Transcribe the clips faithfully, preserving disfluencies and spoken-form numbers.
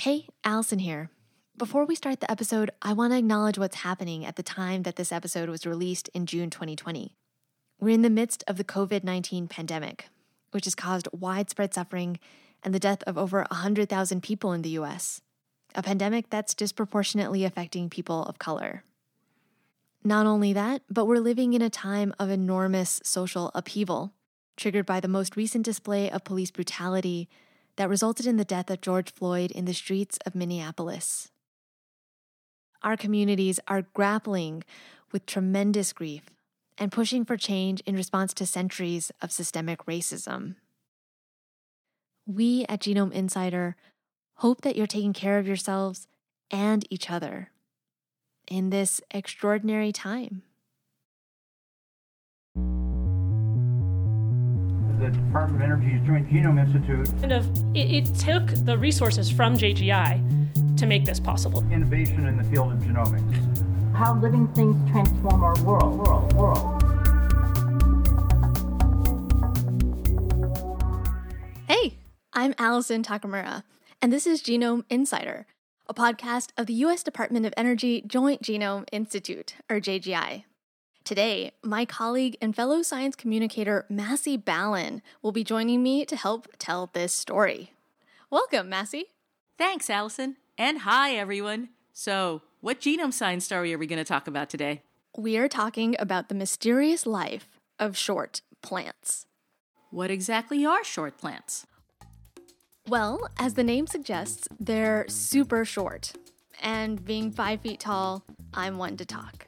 Hey, Allison here. Before we start the episode, I want to acknowledge what's happening at the time that this episode was released in June twenty twenty. We're in the midst of the covid nineteen pandemic, which has caused widespread suffering and the death of over one hundred thousand people in the U S, a pandemic that's disproportionately affecting people of color. Not only that, but we're living in a time of enormous social upheaval, triggered by the most recent display of police brutality that resulted in the death of George Floyd in the streets of Minneapolis. Our communities are grappling with tremendous grief and pushing for change in response to centuries of systemic racism. We at Genome Insider hope that you're taking care of yourselves and each other in this extraordinary time. The Department of Energy's Joint Genome Institute. Kind of, it, it took the resources from J G I to make this possible. Innovation in the field of genomics. How living things transform our world, world, world. Hey, I'm Allison Takamura, and this is Genome Insider, a podcast of the U S Department of Energy Joint Genome Institute, or J G I. Today, my colleague and fellow science communicator Massey Ballin will be joining me to help tell this story. Welcome, Massey. Thanks, Allison. And hi, everyone. So, what genome science story are we going to talk about today? We are talking about the mysterious life of short plants. What exactly are short plants? Well, as the name suggests, they're super short. And being five feet tall, I'm one to talk.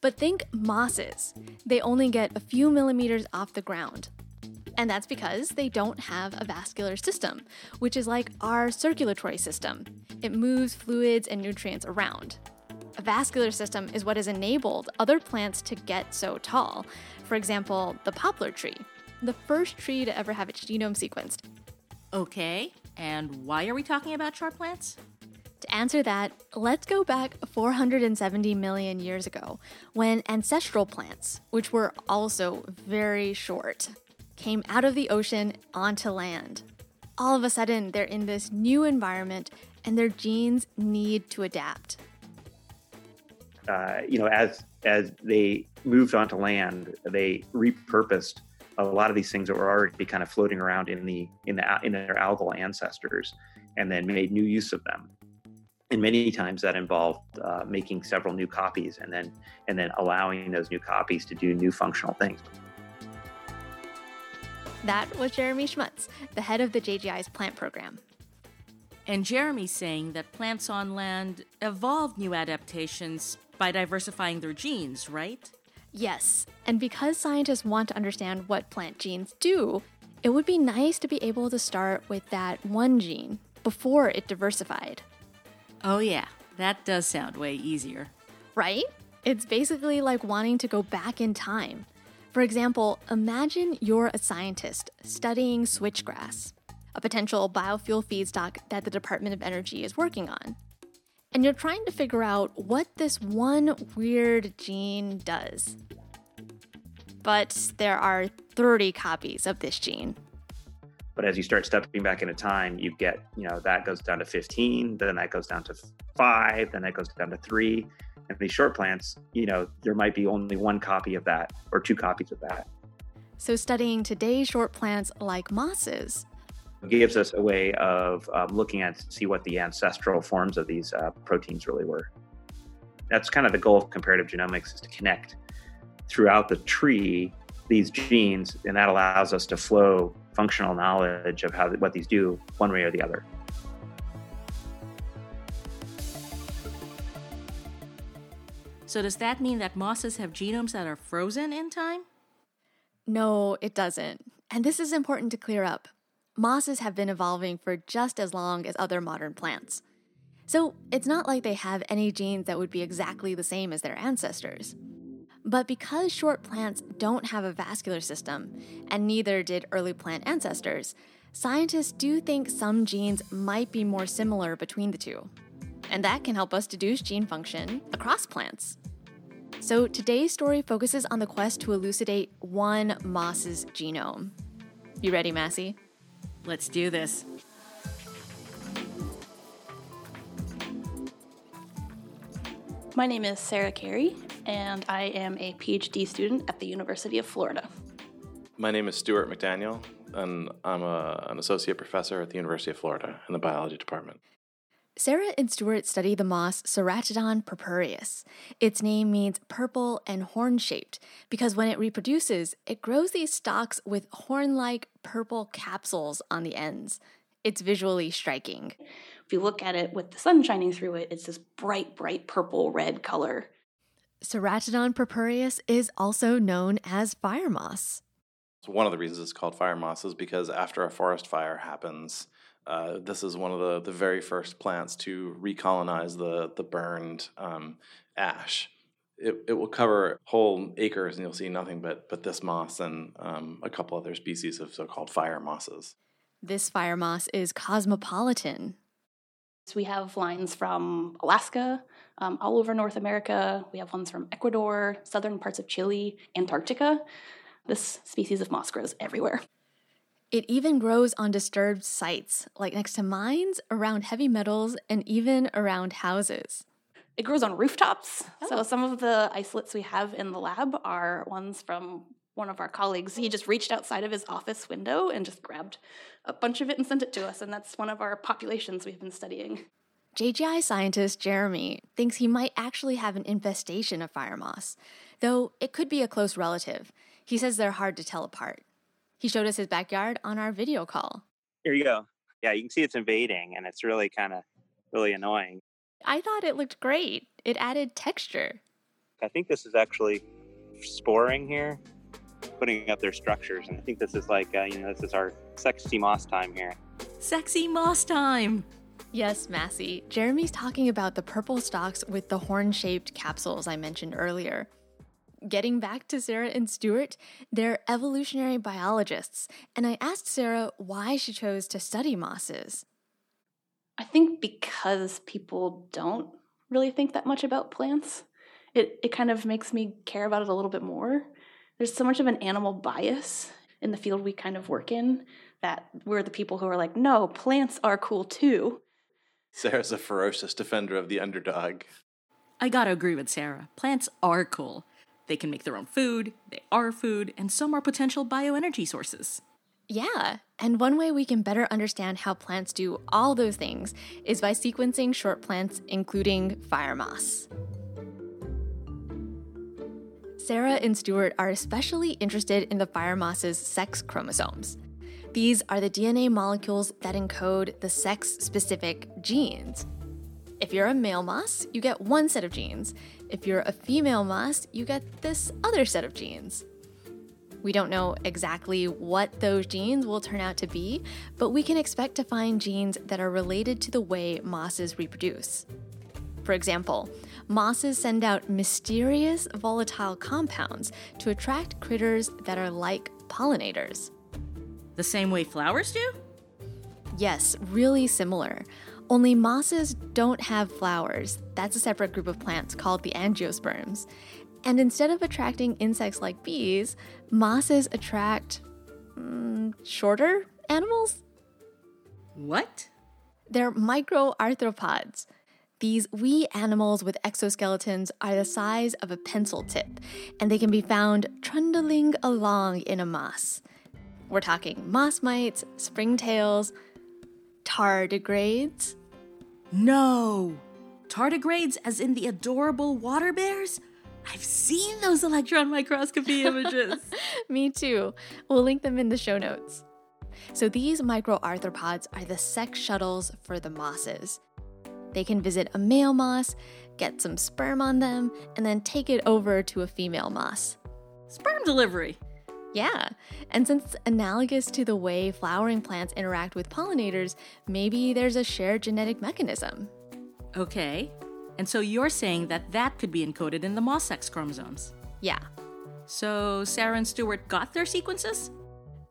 But think mosses. They only get a few millimeters off the ground. And that's because they don't have a vascular system, which is like our circulatory system. It moves fluids and nutrients around. A vascular system is what has enabled other plants to get so tall. For example, the poplar tree, the first tree to ever have its genome sequenced. Okay, and why are we talking about short plants? To answer that, let's go back four hundred seventy million years ago when ancestral plants, which were also very short, came out of the ocean onto land. All of a sudden, they're in this new environment and their genes need to adapt. Uh, you know, as, as they moved onto land, they repurposed a lot of these things that were already kind of floating around in, the, in, the, in their algal ancestors and then made new use of them. And many times that involved uh, making several new copies and then and then allowing those new copies to do new functional things. That was Jeremy Schmutz, the head of the J G I's plant program. And Jeremy's saying that plants on land evolved new adaptations by diversifying their genes, right? Yes, and because scientists want to understand what plant genes do, it would be nice to be able to start with that one gene before it diversified. Oh yeah, that does sound way easier. Right? It's basically like wanting to go back in time. For example, imagine you're a scientist studying switchgrass, a potential biofuel feedstock that the Department of Energy is working on. And you're trying to figure out what this one weird gene does. But there are thirty copies of this gene. But as you start stepping back into time, you get, you know, that goes down to fifteen, then that goes down to five, then that goes down to three. And these short plants, you know, there might be only one copy of that or two copies of that. So studying today's short plants like mosses gives us a way of um, looking at to see what the ancestral forms of these uh, proteins really were. That's kind of the goal of comparative genomics, is to connect throughout the tree these genes, and that allows us to flow functional knowledge of how what these do one way or the other. So does that mean that mosses have genomes that are frozen in time? No, it doesn't. And this is important to clear up. Mosses have been evolving for just as long as other modern plants. So it's not like they have any genes that would be exactly the same as their ancestors. But because short plants don't have a vascular system, and neither did early plant ancestors, scientists do think some genes might be more similar between the two. And that can help us deduce gene function across plants. So today's story focuses on the quest to elucidate one moss's genome. You ready, Massey? Let's do this. My name is Sarah Carey, and I am a PhD student at the University of Florida. My name is Stuart McDaniel, and I'm a, an associate professor at the University of Florida in the biology department. Sarah and Stuart study the moss Ceratodon purpureus. Its name means purple and horn-shaped because when it reproduces, it grows these stalks with horn-like purple capsules on the ends. It's visually striking. If you look at it with the sun shining through it, it's this bright, bright purple-red color. Ceratodon purpureus is also known as fire moss. So one of the reasons it's called fire moss is because after a forest fire happens, Uh, this is one of the, the very first plants to recolonize the, the burned um, ash. It, it will cover whole acres, and you'll see nothing but, but this moss and um, a couple other species of so-called fire mosses. This fire moss is cosmopolitan. So we have lines from Alaska, um, all over North America. We have ones from Ecuador, southern parts of Chile, Antarctica. This species of moss grows everywhere. It even grows on disturbed sites, like next to mines, around heavy metals, and even around houses. It grows on rooftops. Oh. So some of the isolates we have in the lab are ones from one of our colleagues. He just reached outside of his office window and just grabbed a bunch of it and sent it to us, and that's one of our populations we've been studying. J G I scientist Jeremy thinks he might actually have an infestation of fire moss, though it could be a close relative. He says they're hard to tell apart. He showed us his backyard on our video call. Here you go. Yeah, you can see it's invading, and it's really kind of really annoying. I thought it looked great. It added texture. I think this is actually sporing here, putting up their structures. And I think this is like, uh, you know, this is our sexy moss time here. Sexy moss time. Yes, Massey. Jeremy's talking about the purple stalks with the horn-shaped capsules I mentioned earlier. Getting back to Sarah and Stuart, they're evolutionary biologists, and I asked Sarah why she chose to study mosses. I think because people don't really think that much about plants. It it kind of makes me care about it a little bit more. There's so much of an animal bias in the field we kind of work in that we're the people who are like, no, plants are cool too. Sarah's a ferocious defender of the underdog. I gotta agree with Sarah. Plants are cool. They can make their own food, they are food, and some are potential bioenergy sources. Yeah, and one way we can better understand how plants do all those things is by sequencing short plants, including fire moss. Sarah and Stuart are especially interested in the fire moss's sex chromosomes. These are the D N A molecules that encode the sex-specific genes. If you're a male moss, you get one set of genes. If you're a female moss, you get this other set of genes. We don't know exactly what those genes will turn out to be, but we can expect to find genes that are related to the way mosses reproduce. For example, mosses send out mysterious volatile compounds to attract critters that are like pollinators. The same way flowers do? Yes, really similar. Only mosses don't have flowers. That's a separate group of plants called the angiosperms. And instead of attracting insects like bees, mosses attract mm, shorter animals? What? They're microarthropods. These wee animals with exoskeletons are the size of a pencil tip, and they can be found trundling along in a moss. We're talking moss mites, springtails, tardigrades? No! Tardigrades as in the adorable water bears? I've seen those electron microscopy images. Me too. We'll link them in the show notes. So these microarthropods are the sex shuttles for the mosses. They can visit a male moss, get some sperm on them, and then take it over to a female moss. Sperm delivery! Yeah, and since it's analogous to the way flowering plants interact with pollinators, maybe there's a shared genetic mechanism. Okay, and so you're saying that that could be encoded in the moss sex chromosomes? Yeah. So Sarah and Stuart got their sequences?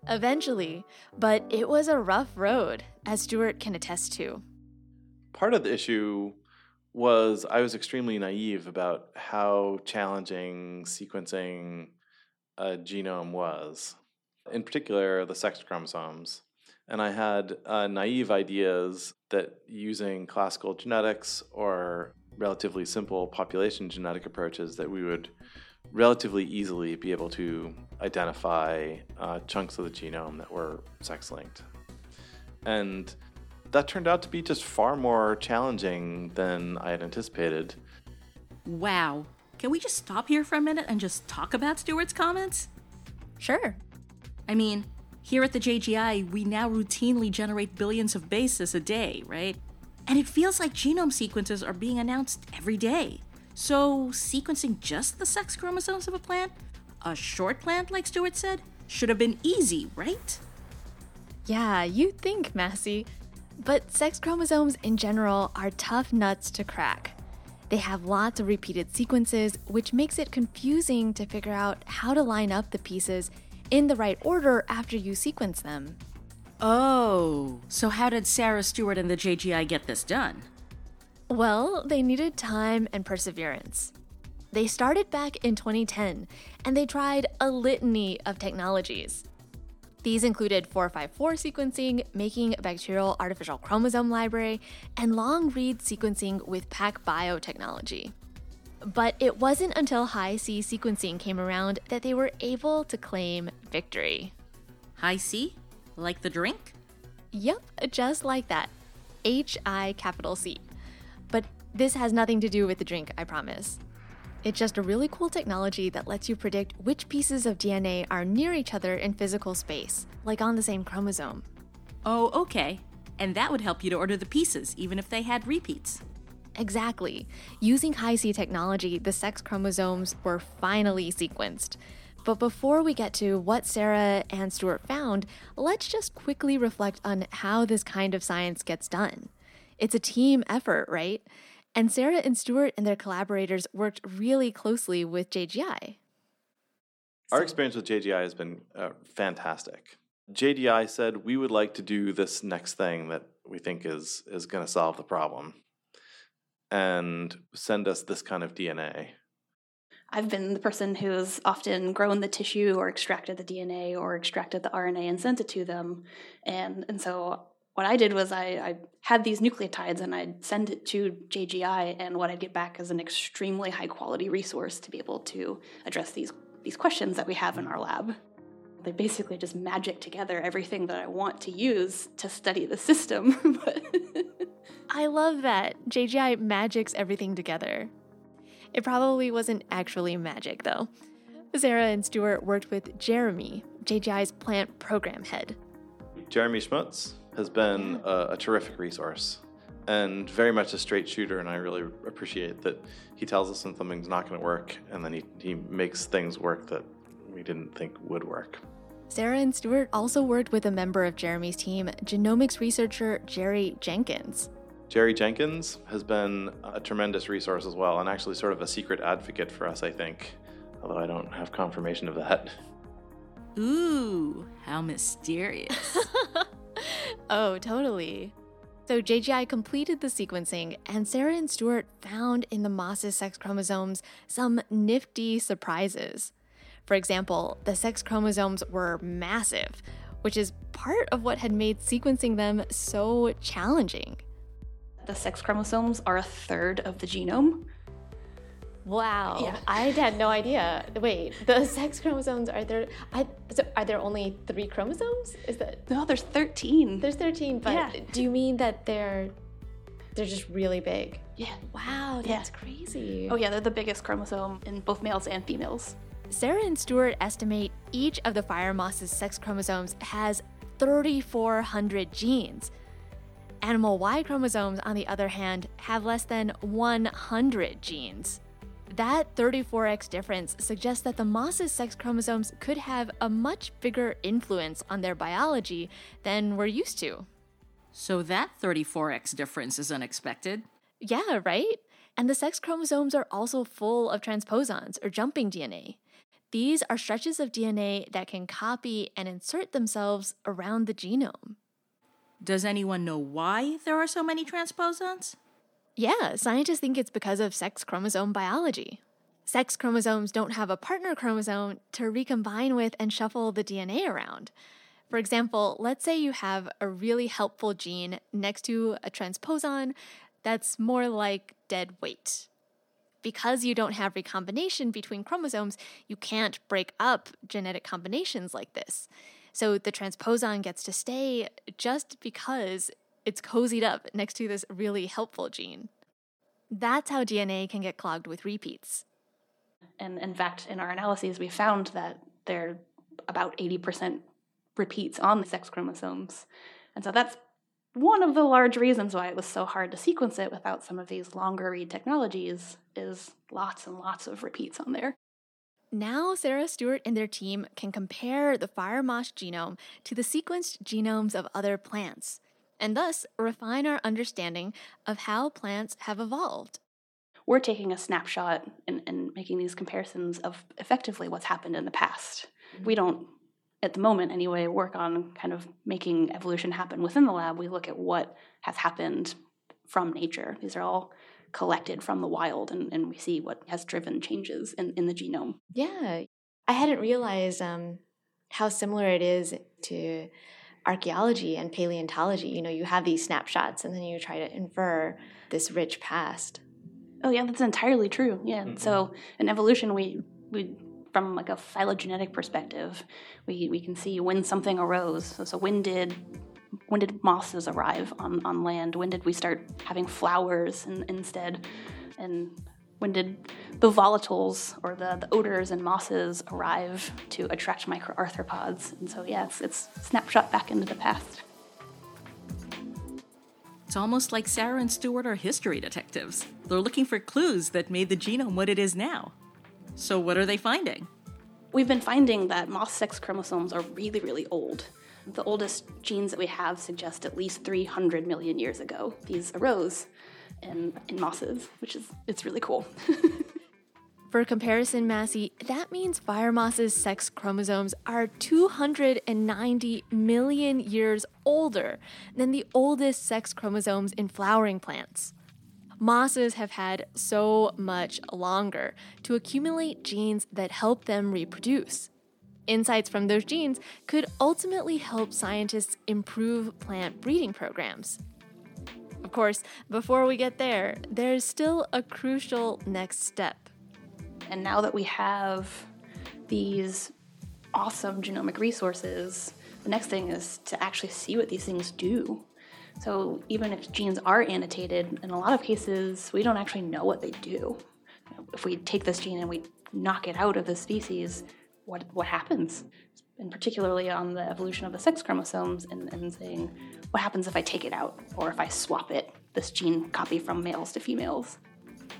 Eventually, but it was a rough road, as Stuart can attest to. Part of the issue was I was extremely naive about how challenging sequencing a genome was, in particular the sex chromosomes. And I had uh, naive ideas that using classical genetics or relatively simple population genetic approaches that we would relatively easily be able to identify uh, chunks of the genome that were sex-linked. And that turned out to be just far more challenging than I had anticipated. Wow. Can we just stop here for a minute and just talk about Stuart's comments? Sure. I mean, here at the J G I, we now routinely generate billions of bases a day, right? And it feels like genome sequences are being announced every day. So sequencing just the sex chromosomes of a plant, a short plant like Stuart said, should have been easy, right? Yeah, you'd think, Massey. But sex chromosomes in general are tough nuts to crack. They have lots of repeated sequences, which makes it confusing to figure out how to line up the pieces in the right order after you sequence them. Oh, so how did Sarah, Stuart, and the J G I get this done? Well, they needed time and perseverance. They started back in twenty ten, and they tried a litany of technologies. These included four five four sequencing, making a bacterial artificial chromosome library, and long-read sequencing with PacBio technology. But it wasn't until Hi-C sequencing came around that they were able to claim victory. Hi-C? Like the drink? Yep, just like that. H I capital C. But this has nothing to do with the drink, I promise. It's just a really cool technology that lets you predict which pieces of D N A are near each other in physical space, like on the same chromosome. Oh, okay. And that would help you to order the pieces, even if they had repeats. Exactly. Using Hi-C technology, the sex chromosomes were finally sequenced. But before we get to what Sarah and Stuart found, let's just quickly reflect on how this kind of science gets done. It's a team effort, right? And Sarah and Stuart and their collaborators worked really closely with J G I. Our experience with J G I has been uh, fantastic. J G I said, we would like to do this next thing that we think is, is going to solve the problem and send us this kind of D N A. I've been the person who has often grown the tissue or extracted the D N A or extracted the R N A and sent it to them. And, and so... What I did was I, I had these nucleotides and I'd send it to J G I, and what I'd get back is an extremely high quality resource to be able to address these, these questions that we have in our lab. They basically just magic together everything that I want to use to study the system. I love that. J G I magics everything together. It probably wasn't actually magic though. Sarah and Stuart worked with Jeremy, J G I's plant program head. Jeremy Schmutz has been a, a terrific resource and very much a straight shooter, and I really appreciate that he tells us when something's not going to work, and then he, he makes things work that we didn't think would work. Sarah and Stuart also worked with a member of Jeremy's team, genomics researcher Jerry Jenkins. Jerry Jenkins has been a tremendous resource as well, and actually sort of a secret advocate for us, I think, although I don't have confirmation of that. Ooh, how mysterious. Oh, totally. So J G I completed the sequencing, and Sarah and Stuart found in the moss's sex chromosomes some nifty surprises. For example, the sex chromosomes were massive, which is part of what had made sequencing them so challenging. The sex chromosomes are a third of the genome. Wow, yeah. I had no idea. Wait, the sex chromosomes, are there I, so are there only three chromosomes? Is that No, there's thirteen. There's thirteen, but yeah. Do you mean that they're they're just really big? Yeah. Wow, that's yeah. crazy. Oh yeah, they're the biggest chromosome in both males and females. Sarah and Stuart estimate each of the fire moss's sex chromosomes has three thousand four hundred genes. Animal Y chromosomes, on the other hand, have less than one hundred genes. That thirty-four x difference suggests that the moss's sex chromosomes could have a much bigger influence on their biology than we're used to. So that thirty-four x difference is unexpected. Yeah, right? And the sex chromosomes are also full of transposons, or jumping D N A. These are stretches of D N A that can copy and insert themselves around the genome. Does anyone know why there are so many transposons? Yeah, scientists think it's because of sex chromosome biology. Sex chromosomes don't have a partner chromosome to recombine with and shuffle the D N A around. For example, let's say you have a really helpful gene next to a transposon that's more like dead weight. Because you don't have recombination between chromosomes, you can't break up genetic combinations like this. So the transposon gets to stay just because it's cozied up next to this really helpful gene. That's how D N A can get clogged with repeats. And in fact, in our analyses, we found that there are about eighty percent repeats on the sex chromosomes. And so that's one of the large reasons why it was so hard to sequence it without some of these longer read technologies is lots and lots of repeats on there. Now Sarah Stewart and their team can compare the fire moss genome to the sequenced genomes of other plants, and thus refine our understanding of how plants have evolved. We're taking a snapshot and, and making these comparisons of effectively what's happened in the past. We don't, at the moment anyway, work on kind of making evolution happen within the lab. We look at what has happened from nature. These are all collected from the wild, and, and we see what has driven changes in, in the genome. Yeah. I hadn't realized um, how similar it is to archaeology and paleontology. You know, you have these snapshots, and then you try to infer this rich past. Oh, yeah, that's entirely true. Yeah, mm-hmm. So in evolution, we we... from like a phylogenetic perspective, we, we can see when something arose. So, so when did when did mosses arrive on, on land? When did we start having flowers in, instead? And when did the volatiles or the, the odors and mosses arrive to attract microarthropods? And so yeah, it's, it's snapshot back into the past. It's almost like Sarah and Stuart are history detectives. They're looking for clues that made the genome what it is now. So what are they finding? We've been finding that moss sex chromosomes are really, really old. The oldest genes that we have suggest at least three hundred million years ago. These arose in, in mosses, which is it's really cool. For comparison, Massey, that means fire moss's sex chromosomes are two hundred ninety million years older than the oldest sex chromosomes in flowering plants. Mosses have had so much longer to accumulate genes that help them reproduce. Insights from those genes could ultimately help scientists improve plant breeding programs. Of course, before we get there, there's still a crucial next step. And now that we have these awesome genomic resources, the next thing is to actually see what these things do. So even if genes are annotated, in a lot of cases, we don't actually know what they do. If we take this gene and we knock it out of the species, what what happens? And particularly on the evolution of the sex chromosomes and, and saying, what happens if I take it out or if I swap it, this gene copy from males to females?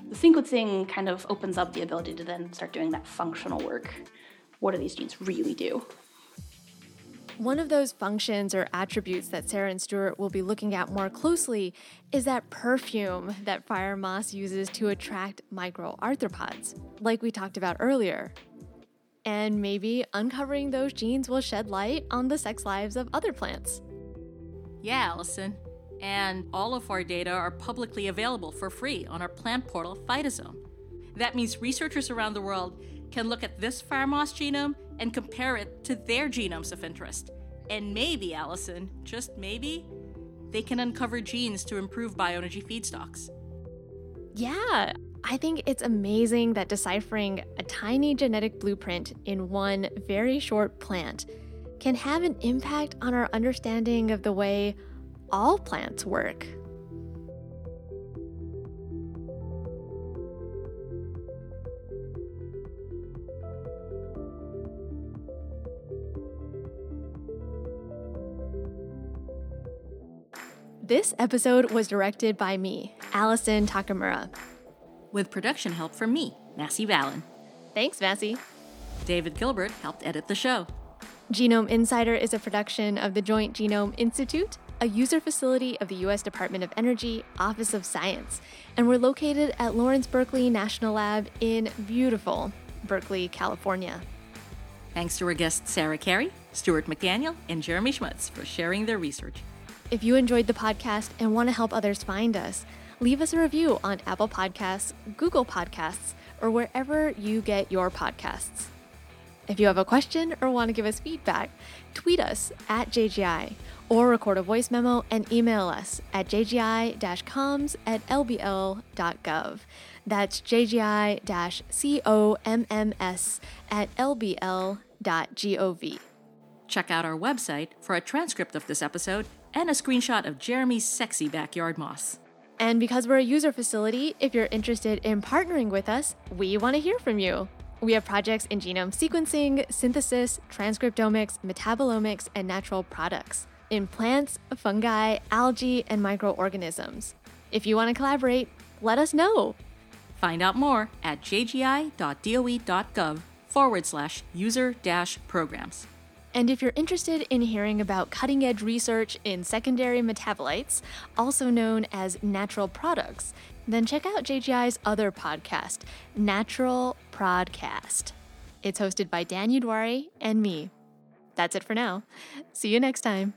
The sequencing kind of opens up the ability to then start doing that functional work. What do these genes really do? One of those functions or attributes that Sarah and Stuart will be looking at more closely is that perfume that fire moss uses to attract microarthropods, like we talked about earlier. And maybe uncovering those genes will shed light on the sex lives of other plants. Yeah, Allison. And all of our data are publicly available for free on our plant portal, Phytosome. That means researchers around the world can look at this fire moss genome and compare it to their genomes of interest. And maybe, Allison, just maybe, they can uncover genes to improve bioenergy feedstocks. Yeah, I think it's amazing that deciphering a tiny genetic blueprint in one very short plant can have an impact on our understanding of the way all plants work. This episode was directed by me, Allison Takamura. With production help from me, Massey Ballin. Thanks, Massey. David Gilbert helped edit the show. Genome Insider is a production of the Joint Genome Institute, a user facility of the U S Department of Energy, Office of Science, and we're located at Lawrence Berkeley National Lab in beautiful Berkeley, California. Thanks to our guests Sarah Carey, Stuart McDaniel, and Jeremy Schmutz for sharing their research. If you enjoyed the podcast and want to help others find us, leave us a review on Apple Podcasts, Google Podcasts, or wherever you get your podcasts. If you have a question or want to give us feedback, tweet us at J G I or record a voice memo and email us at j g i dash comms at l b l dot gov. That's j g i dash comms at l b l dot gov. Check out our website for a transcript of this episode and a screenshot of Jeremy's sexy backyard moss. And because we're a user facility, if you're interested in partnering with us, we want to hear from you. We have projects in genome sequencing, synthesis, transcriptomics, metabolomics, and natural products in plants, fungi, algae, and microorganisms. If you want to collaborate, let us know. Find out more at jgi.doe.gov forward slash user dash programs. And if you're interested in hearing about cutting-edge research in secondary metabolites, also known as natural products, then check out J G I's other podcast, Natural Prodcast. It's hosted by Dan Udwary and me. That's it for now. See you next time.